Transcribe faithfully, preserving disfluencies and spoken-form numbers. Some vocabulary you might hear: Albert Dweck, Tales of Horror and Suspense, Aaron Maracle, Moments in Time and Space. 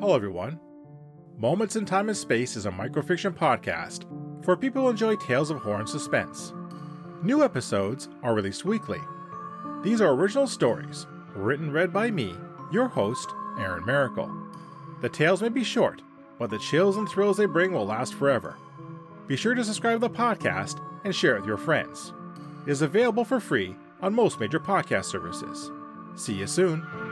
Hello everyone. Moments in Time and Space is a microfiction podcast for people who enjoy tales of horror and suspense. New episodes are released weekly. These are original stories, written and read by me, your host, Aaron Maracle. The tales may be short, but the chills and thrills they bring will last forever. Be sure to subscribe to the podcast and share it with your friends. It is available for free on most major podcast services. See you soon.